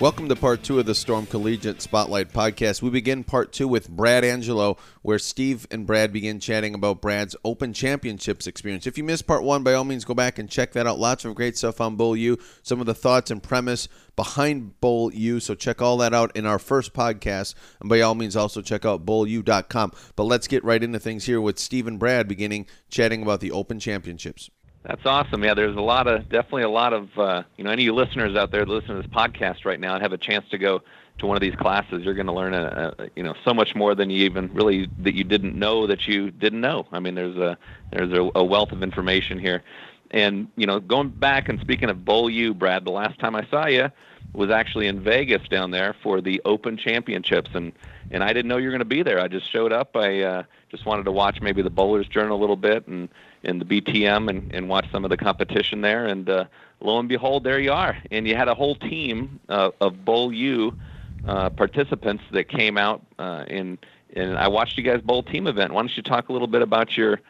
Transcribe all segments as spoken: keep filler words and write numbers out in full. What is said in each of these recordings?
Welcome to part two of the Storm Collegiate Spotlight podcast. We begin part two with Brad Angelo, where Steve and Brad begin chatting about Brad's Open Championships experience. If you missed part one, by all means, go back and check that out. Lots of great stuff on Bowl U, some of the thoughts and premise behind Bowl U, so check all that out in our first podcast. And by all means, also check out Bowl U dot com. But let's get right into things here with Steve and Brad beginning chatting about the Open Championships. That's awesome. Yeah, there's a lot of, definitely a lot of, uh, you know, any of you listeners out there listening to this podcast right now and have a chance to go to one of these classes, you're going to learn, a, a, you know, so much more than you even really, that you didn't know that you didn't know. I mean, there's a, there's a, a wealth of information here. And, you know, going back and speaking of Bowl U, Brad, the last time I saw you was actually in Vegas down there for the Open Championships. And, and I didn't know you were going to be there. I just showed up. I uh, just wanted to watch maybe the Bowler's Journal a little bit and, and the B T M and, and watch some of the competition there. And uh, lo and behold, there you are. And you had a whole team uh, of Bowl U uh, participants that came out. Uh, and, and I watched you guys bowl team event. Why don't you talk a little bit about your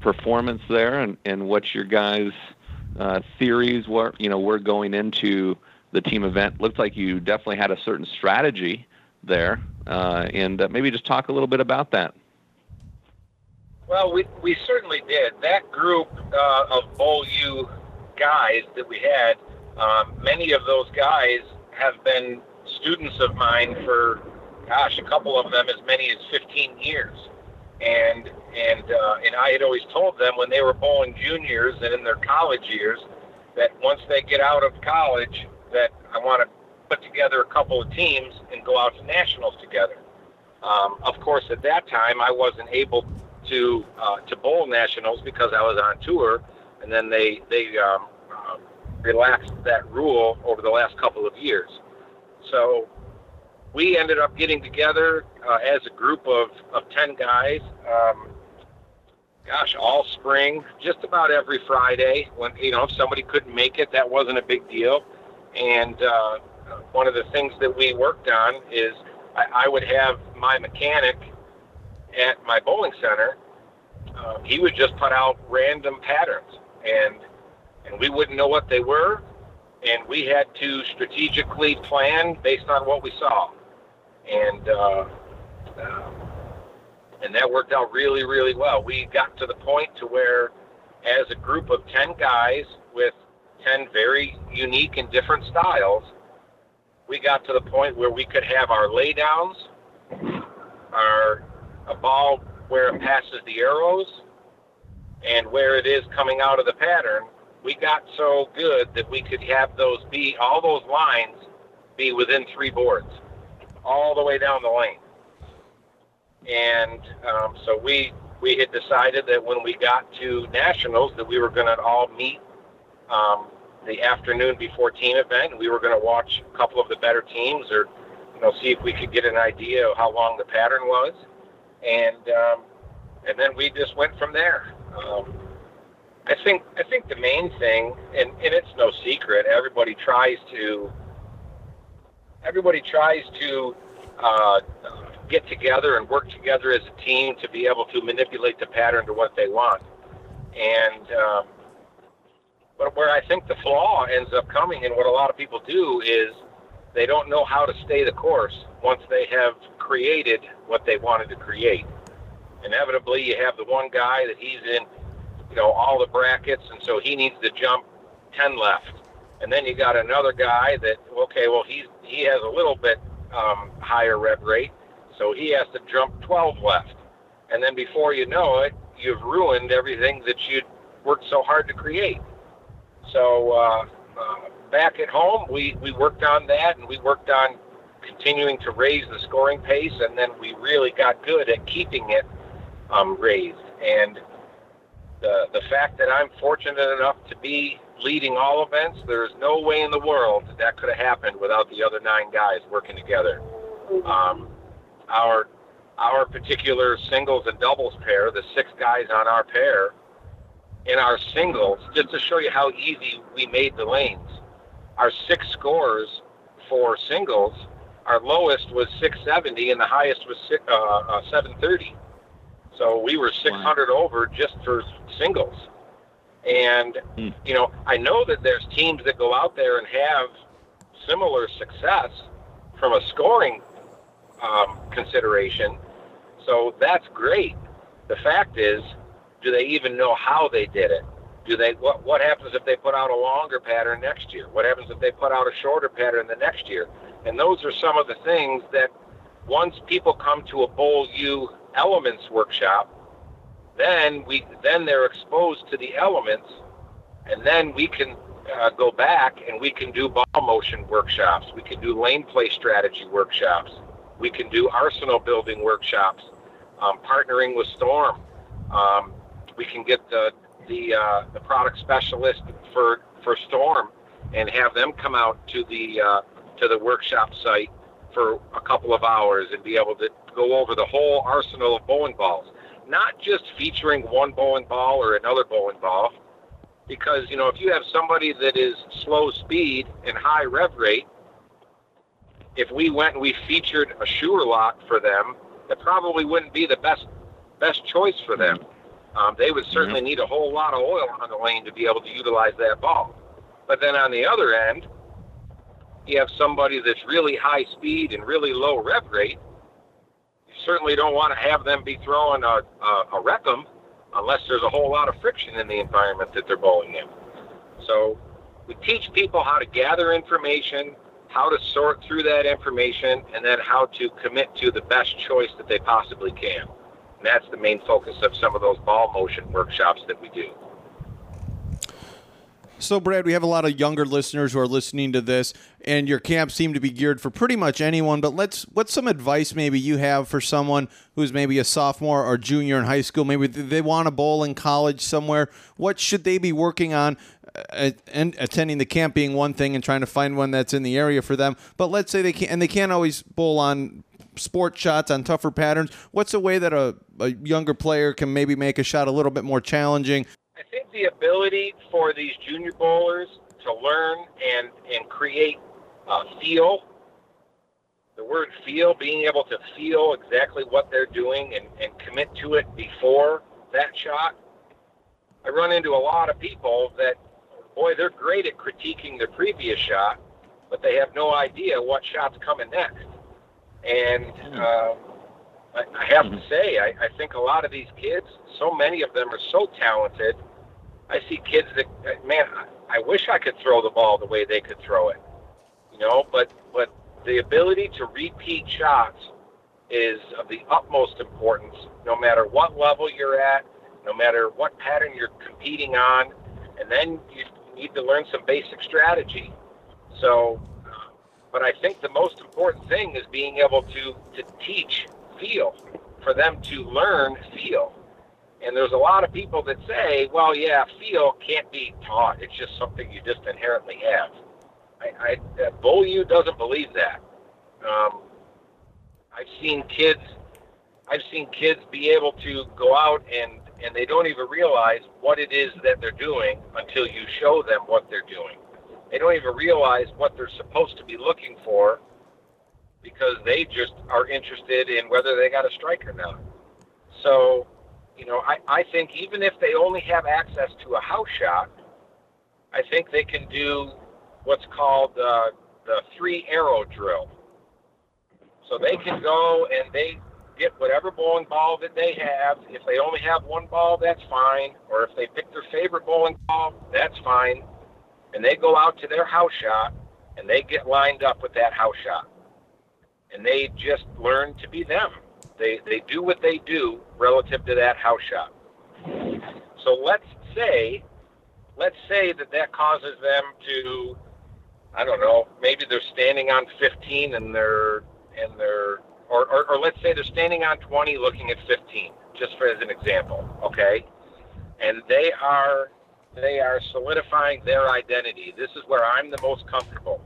performance there and, and what your guys' uh, theories were, you know, were going into the team event. Looks like you definitely had a certain strategy there, uh, and uh, maybe just talk a little bit about that. Well, we we certainly did. That group uh, of Bowl U guys that we had, um, many of those guys have been students of mine for, gosh, a couple of them as many as fifteen years. And and uh, and I had always told them when they were bowling juniors and in their college years that once they get out of college that I want to put together a couple of teams and go out to nationals together. Um, of course, at that time, I wasn't able to uh, to bowl nationals because I was on tour, and then they, they um, uh, relaxed that rule over the last couple of years. So we ended up getting together uh, as a group of, of ten guys, um, gosh, all spring, just about every Friday. When, you know, if somebody couldn't make it, that wasn't a big deal. And uh, one of the things that we worked on is I, I would have my mechanic at my bowling center. Uh, he would just put out random patterns, and and we wouldn't know what they were, and we had to strategically plan based on what we saw, and uh, uh, and that worked out really, really well. We got to the point to where, as a group of ten guys with ten very unique and different styles, we got to the point where we could have our laydowns, our a ball where it passes the arrows, and where it is coming out of the pattern. We got so good that we could have those be, all those lines be within three boards, all the way down the lane. And um, so we we had decided that when we got to nationals that we were going to all meet Um, the afternoon before team event. We were going to watch a couple of the better teams, or, you know, see if we could get an idea of how long the pattern was, and um, and then we just went from there. Um, I think I think the main thing, and, and it's no secret, everybody tries to everybody tries to uh, get together and work together as a team to be able to manipulate the pattern to what they want, and. Um, But where I think the flaw ends up coming and what a lot of people do is they don't know how to stay the course once they have created what they wanted to create. Inevitably, you have the one guy that he's in, you know, all the brackets, and so he needs to jump ten left. And then you got another guy that, okay, well, he's, he has a little bit um, higher rev rate, so he has to jump twelve left. And then before you know it, you've ruined everything that you'd worked so hard to create. So uh, uh, back at home, we, we worked on that, and we worked on continuing to raise the scoring pace, and then we really got good at keeping it um, raised. And the, the fact that I'm fortunate enough to be leading all events, there's no way in the world that that could have happened without the other nine guys working together. Um, our our particular singles and doubles pair, the six guys on our pair, in our singles, just to show you how easy we made the lanes. Our six scores for singles, our lowest was six seventy and the highest was six, uh, uh, seven thirty. So we were six hundred wow. over just for singles. And, mm. you know, I know that there's teams that go out there and have similar success from a scoring um, consideration. So that's great. The fact is, do they even know how they did it? Do they? What, what happens if they put out a longer pattern next year? What happens if they put out a shorter pattern the next year? And those are some of the things that once people come to a Bowl U elements workshop, then we then they're exposed to the elements, and then we can uh, go back and we can do ball motion workshops. We can do lane play strategy workshops. We can do arsenal building workshops, um, partnering with Storm. Um, we can get the the uh, the product specialist for for Storm and have them come out to the uh, to the workshop site for a couple of hours and be able to go over the whole arsenal of bowling balls, not just featuring one bowling ball or another bowling ball, because, you know, if you have somebody that is slow speed and high rev rate, if we went and we featured a sure lock for them, that probably wouldn't be the best best choice for them. Um, they would certainly need a whole lot of oil on the lane to be able to utilize that ball. But then on the other end, you have somebody that's really high speed and really low rev rate. You certainly don't want to have them be throwing a, a, a rectum unless there's a whole lot of friction in the environment that they're bowling in. So we teach people how to gather information, how to sort through that information, and then how to commit to the best choice that they possibly can. And that's the main focus of some of those ball motion workshops that we do. So, Brad, we have a lot of younger listeners who are listening to this, and your camps seem to be geared for pretty much anyone. But let's, what's some advice maybe you have for someone who's maybe a sophomore or junior in high school? Maybe they want to bowl in college somewhere. What should they be working on? And attending the camp being one thing and trying to find one that's in the area for them. But let's say they can't, and they can't always bowl on sport shots, on tougher patterns. What's a way that a, a younger player can maybe make a shot a little bit more challenging? I think the ability for these junior bowlers to learn and, and create uh, feel, the word feel, being able to feel exactly what they're doing and, and commit to it before that shot. I run into a lot of people that, boy, they're great at critiquing their previous shot, but they have no idea what shot's coming next. And uh, I, I have to say, I, I think a lot of these kids, so many of them are so talented. I see kids that, man, I, I wish I could throw the ball the way they could throw it, you know, but, but the ability to repeat shots is of the utmost importance, no matter what level you're at, no matter what pattern you're competing on. And then you need to learn some basic strategy. So, but I think the most important thing is being able to, to teach feel, for them to learn feel. And there's a lot of people that say, well, yeah, feel can't be taught. It's just something you just inherently have. I, I uh, Bowl U doesn't believe that. Um, I've seen kids, I've seen kids be able to go out and, and they don't even realize what it is that they're doing until you show them what they're doing. They don't even realize what they're supposed to be looking for because they just are interested in whether they got a strike or not. So, you know, I, I think even if they only have access to a house shot, I think they can do what's called uh, the three arrow drill. So they can go and they get whatever bowling ball that they have. If they only have one ball, that's fine. Or if they pick their favorite bowling ball, that's fine. And they go out to their house shot and they get lined up with that house shot. And they just learn to be them. They they do what they do relative to that house shot. So let's say, let's say that that causes them to, I don't know, maybe they're standing on fifteen and they're, and they're, Or, or, or let's say they're standing on twenty looking at fifteen, just for as an example, okay? And they are they are solidifying their identity. This is where I'm the most comfortable.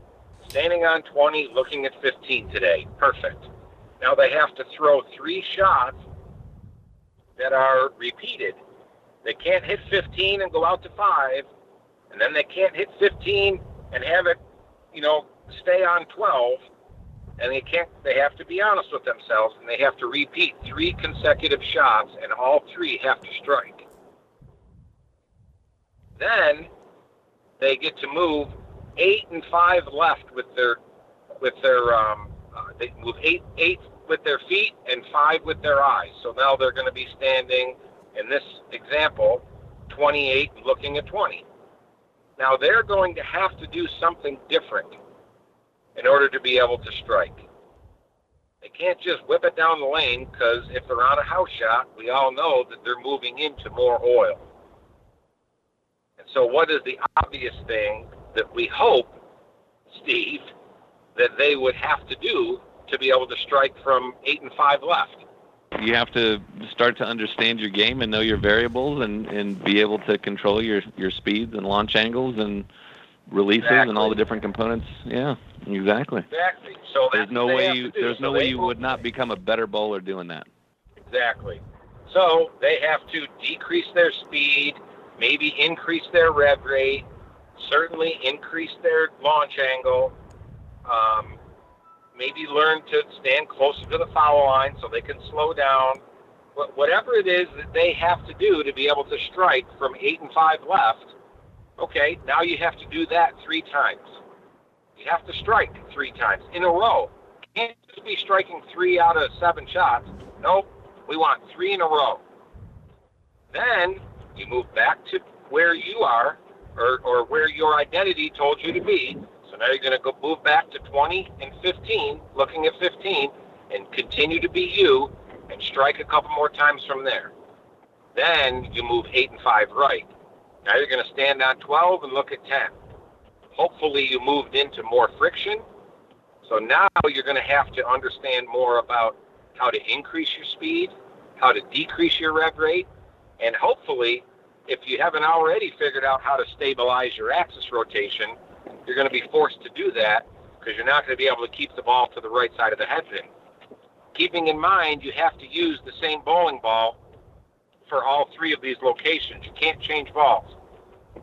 Standing on twenty, looking at fifteen today, perfect. Now they have to throw three shots that are repeated. They can't hit fifteen and go out to five, and then they can't hit fifteen and have it, you know, stay on twelve, and they can't. They have to be honest with themselves, and they have to repeat three consecutive shots, and all three have to strike. Then they get to move eight and five left with their, with their, um, uh, they move eight, eight with their feet and five with their eyes. So now they're going to be standing, in this example, twenty-eight and looking at twenty. Now they're going to have to do something different in order to be able to strike. They can't just whip it down the lane, because if they're on a house shot, we all know that they're moving into more oil. And so what is the obvious thing that we hope, Steve, that they would have to do to be able to strike from eight and five left? You have to start to understand your game and know your variables, and, and be able to control your, your speeds and launch angles and releases. Exactly. And all the different components. Yeah, exactly. Exactly. So there's no way you there's no way you would not become a better bowler doing that. Exactly. So they have to decrease their speed, maybe increase their rev rate, certainly increase their launch angle. Um, maybe learn to stand closer to the foul line so they can slow down. But whatever it is that they have to do to be able to strike from eight and five left, okay, now you have to do that three times. You have to strike three times in a row. Can't just be striking three out of seven shots. Nope, we want three in a row. Then you move back to where you are, or, or where your identity told you to be. So now you're going to go move back to twenty and fifteen, looking at fifteen, and continue to be you and strike a couple more times from there. Then you move eight and five right. Now you're going to stand on twelve and look at ten. Hopefully you moved into more friction. So now you're going to have to understand more about how to increase your speed, how to decrease your rev rate, and hopefully, if you haven't already figured out how to stabilize your axis rotation, you're going to be forced to do that, because you're not going to be able to keep the ball to the right side of the headman. Keeping in mind, you have to use the same bowling ball for all three of these locations. You can't change balls.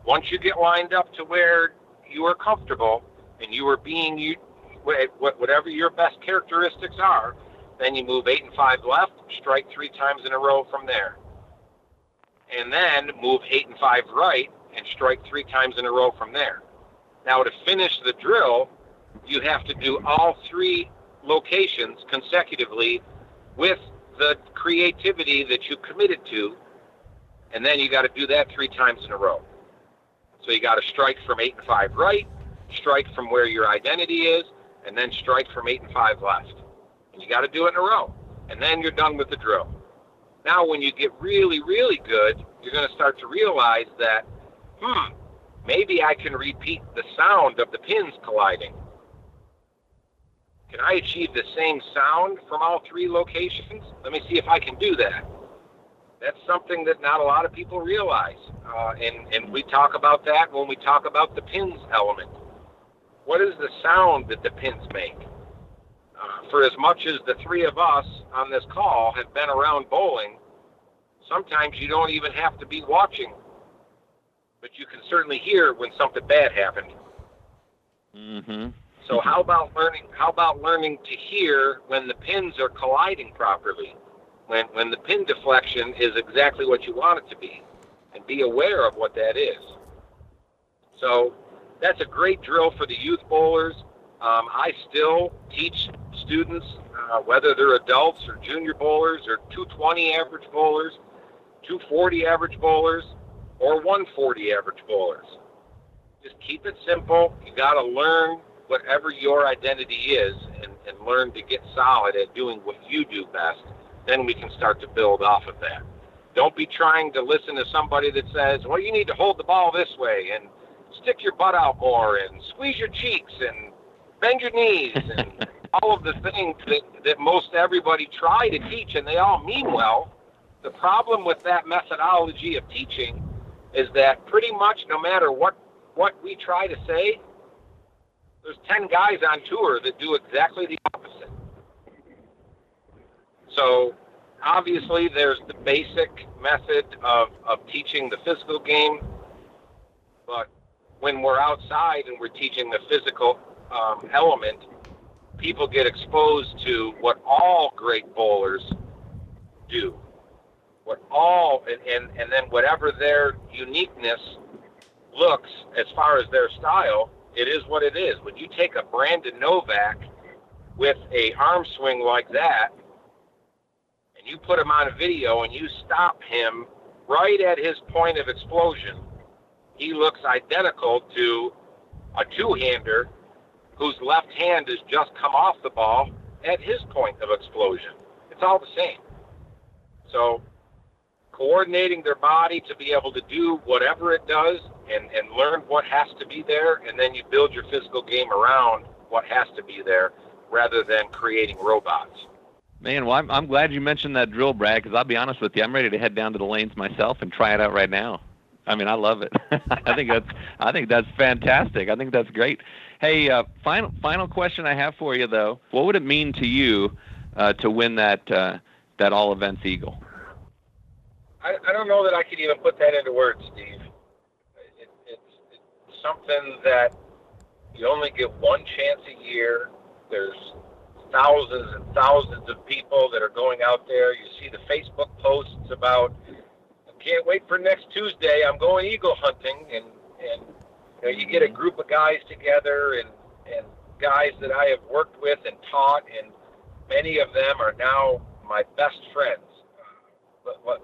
Once you get lined up to where you are comfortable and you are being you, whatever your best characteristics are, then you move eight and five left, strike three times in a row from there. And then move eight and five right and strike three times in a row from there. Now, to finish the drill, you have to do all three locations consecutively with the creativity that you committed to, and then you got to do that three times in a row. So you got to strike from eight and five right, strike from where your identity is, and then strike from eight and five left. And you got to do it in a row, and then you're done with the drill. Now, when you get really, really good, you're going to start to realize that, hmm, maybe I can repeat the sound of the pins colliding. Can I achieve the same sound from all three locations? Let me see if I can do that. That's something that not a lot of people realize. Uh, and, and we talk about that when we talk about the pins element. What is the sound that the pins make? Uh, for as much as the three of us on this call have been around bowling, sometimes you don't even have to be watching, but you can certainly hear when something bad happened. Mm-hmm. So how about learning? How about learning to hear when the pins are colliding properly, when when the pin deflection is exactly what you want it to be, and be aware of what that is. So that's a great drill for the youth bowlers. Um, I still teach students, uh, whether they're adults or junior bowlers or two twenty average bowlers, two forty average bowlers, or one forty average bowlers. Just keep it simple. You got to learn whatever your identity is, and, and learn to get solid at doing what you do best. Then we can start to build off of that. Don't be trying to listen to somebody that says, well, you need to hold the ball this way and stick your butt out more and squeeze your cheeks and bend your knees and all of the things that, that most everybody try to teach, and they all mean well. The problem with that methodology of teaching is that pretty much no matter what, what we try to say, there's ten guys on tour that do exactly the opposite. So obviously there's the basic method of, of teaching the physical game, but when we're outside and we're teaching the physical um, element, people get exposed to what all great bowlers do, what all, and, and, and then whatever their uniqueness looks as far as their style, it is what it is. When you take a Brandon Novak with a arm swing like that, and you put him on a video and you stop him right at his point of explosion, he looks identical to a two-hander whose left hand has just come off the ball at his point of explosion. It's all the same. So coordinating their body to be able to do whatever it does and, and learn what has to be there, and then you build your physical game around what has to be there rather than creating robots. Man, well, I'm, I'm glad you mentioned that drill, Brad, because I'll be honest with you, I'm ready to head down to the lanes myself and try it out right now. I mean, I love it. I think that's I think that's fantastic. I think that's great. Hey, uh, final final question I have for you, though. What would it mean to you uh, to win that uh, that all events eagle? I, I don't know that I could even put that into words, Steve. It, it's, it's something that you only get one chance a year. There's thousands and thousands of people that are going out there. You see the Facebook posts about, I can't wait for next Tuesday, I'm going eagle hunting, and, and you know, you get a group of guys together and, and guys that I have worked with and taught, and many of them are now my best friends.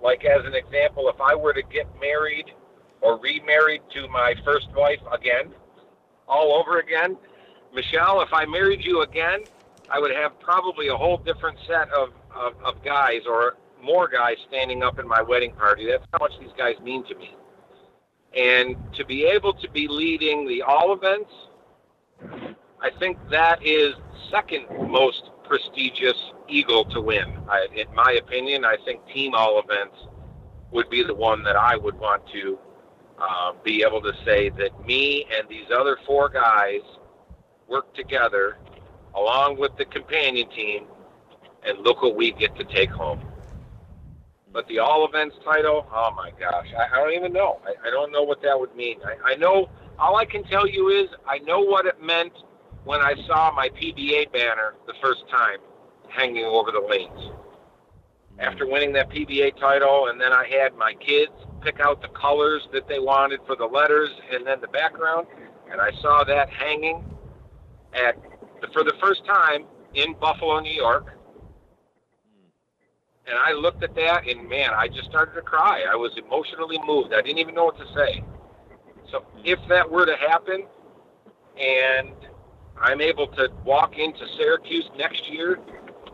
Like, as an example, if I were to get married or remarried to my first wife again, all over again, Michelle, if I married you again, I would have probably a whole different set of, of, of guys, or more guys, standing up in my wedding party. That's how much these guys mean to me. And to be able to be leading the all events, I think that is second most prestigious eagle to win. I, in my opinion, I think team all events would be the one that I would want to uh, be able to say that me and these other four guys work together along with the companion team, and look what we get to take home. But the all events title, oh my gosh, I, I don't even know. I, I don't know what that would mean. I, I know, all I can tell you is I know what it meant when I saw my P B A banner the first time hanging over the lanes. After winning that P B A title, and then I had my kids pick out the colors that they wanted for the letters and then the background, and I saw that hanging at the, for the first time in Buffalo, New York. And I looked at that, and man, I just started to cry. I was emotionally moved. I didn't even know what to say. So if that were to happen, and I'm able to walk into Syracuse next year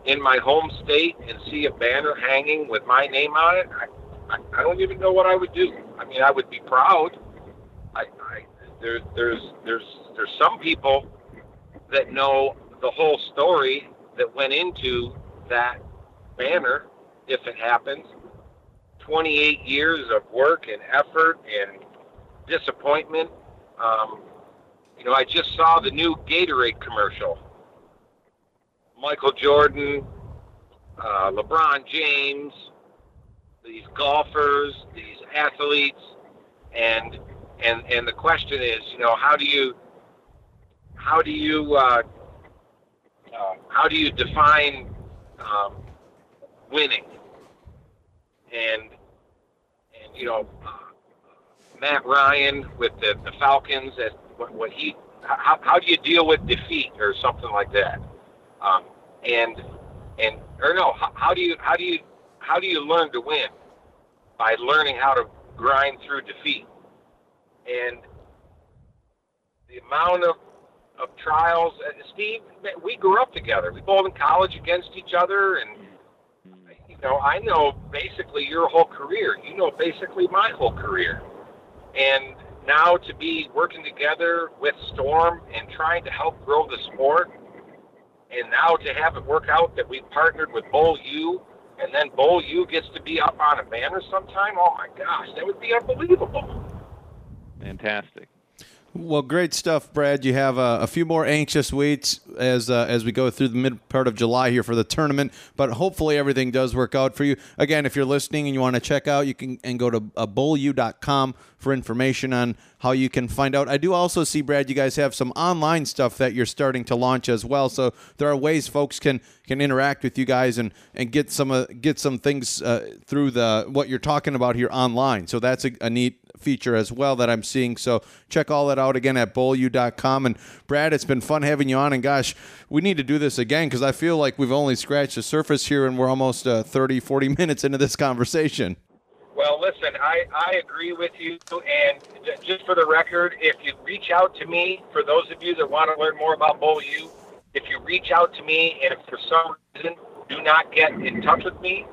in my home state and see a banner hanging with my name on it, I, I, I don't even know what I would do. I mean, I would be proud. I, I there, there's there's there's some people that know the whole story that went into that banner, if it happens. twenty-eight years of work and effort and disappointment. Um, You know, I just saw the new Gatorade commercial. Michael Jordan, uh, LeBron James, these golfers, these athletes, and and and the question is, you know, how do you how do you uh, uh, how do you define um, winning? And and you know, uh, Matt Ryan with the, the Falcons at What, what he, how, how do you deal with defeat, or something like that? Um, and, and, or no, how, how do you, how do you, how do you learn to win? By learning how to grind through defeat. And the amount of, of trials, uh, Steve, we grew up together. We bowled in college against each other. And, you know, I know basically your whole career. You know, basically my whole career. And now to be working together with Storm and trying to help grow the sport, and now to have it work out that we partnered with Bowl U, and then Bowl U gets to be up on a banner sometime, oh my gosh, that would be unbelievable. Fantastic. Well, great stuff, Brad. You have uh, a few more anxious waits as uh, as we go through the mid part of July here for the tournament, but hopefully everything does work out for you. Again, if you're listening and you want to check out, you can and go to uh, bowl U dot com for information on how you can find out. I do also see, Brad, you guys have some online stuff that you're starting to launch as well, so there are ways folks can can interact with you guys and and get some uh, get some things uh, through the what you're talking about here online. So that's a, a neat feature as well that I'm seeing. So check all that out again at bowl U dot com. And Brad, it's been fun having you on. And gosh, we need to do this again because I feel like we've only scratched the surface here and we're almost uh, thirty, forty minutes into this conversation. Well, listen, I, I agree with you. And just for the record, if you reach out to me, for those of you that want to learn more about Bowl U, if you reach out to me and if for some reason do not get in touch with me,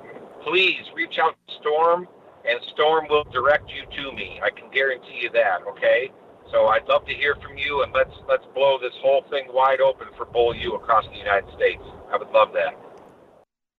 please reach out to Storm. And Storm will direct you to me. I can guarantee you that, okay? So I'd love to hear from you, and let's let's blow this whole thing wide open for Bowl U across the United States. I would love that.